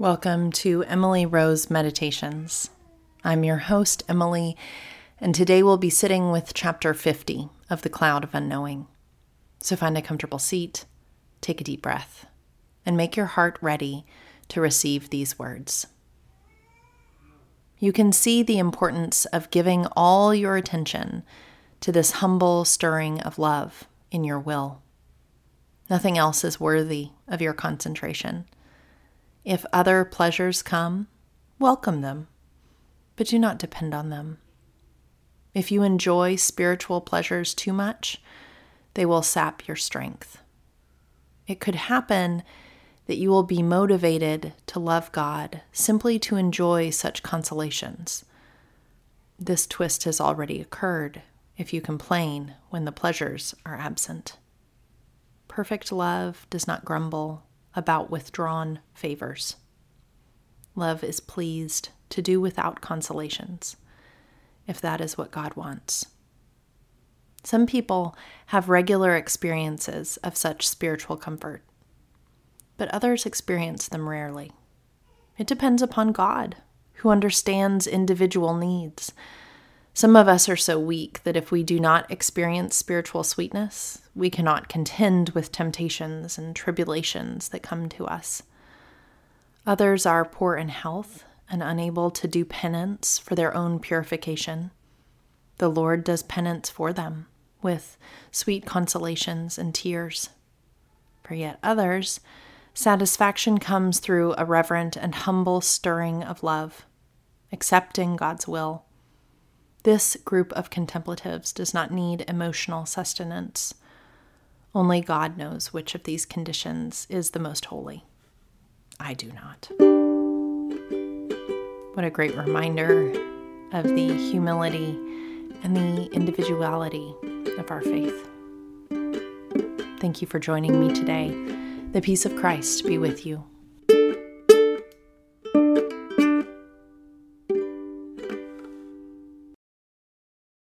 Welcome to Emily Rose Meditations. I'm your host, Emily, and today we'll be sitting with Chapter 50 of The Cloud of Unknowing. So find a comfortable seat, take a deep breath, and make your heart ready to receive these words. You can see the importance of giving all your attention to this humble stirring of love in your will. Nothing else is worthy of your concentration. If other pleasures come, welcome them, but do not depend on them. If you enjoy spiritual pleasures too much, they will sap your strength. It could happen that you will be motivated to love God simply to enjoy such consolations. This twist has already occurred if you complain when the pleasures are absent. Perfect love does not grumble about withdrawn favors. Love is pleased to do without consolations, if that is what God wants. Some people have regular experiences of such spiritual comfort, but others experience them rarely. It depends upon God, who understands individual needs. Some of us are so weak that if we do not experience spiritual sweetness, we cannot contend with temptations and tribulations that come to us. Others are poor in health and unable to do penance for their own purification. The Lord does penance for them with sweet consolations and tears. For yet others, satisfaction comes through a reverent and humble stirring of love, accepting God's will. This group of contemplatives does not need emotional sustenance. Only God knows which of these conditions is the most holy. I do not. What a great reminder of the humility and the individuality of our faith. Thank you for joining me today. The peace of Christ be with you.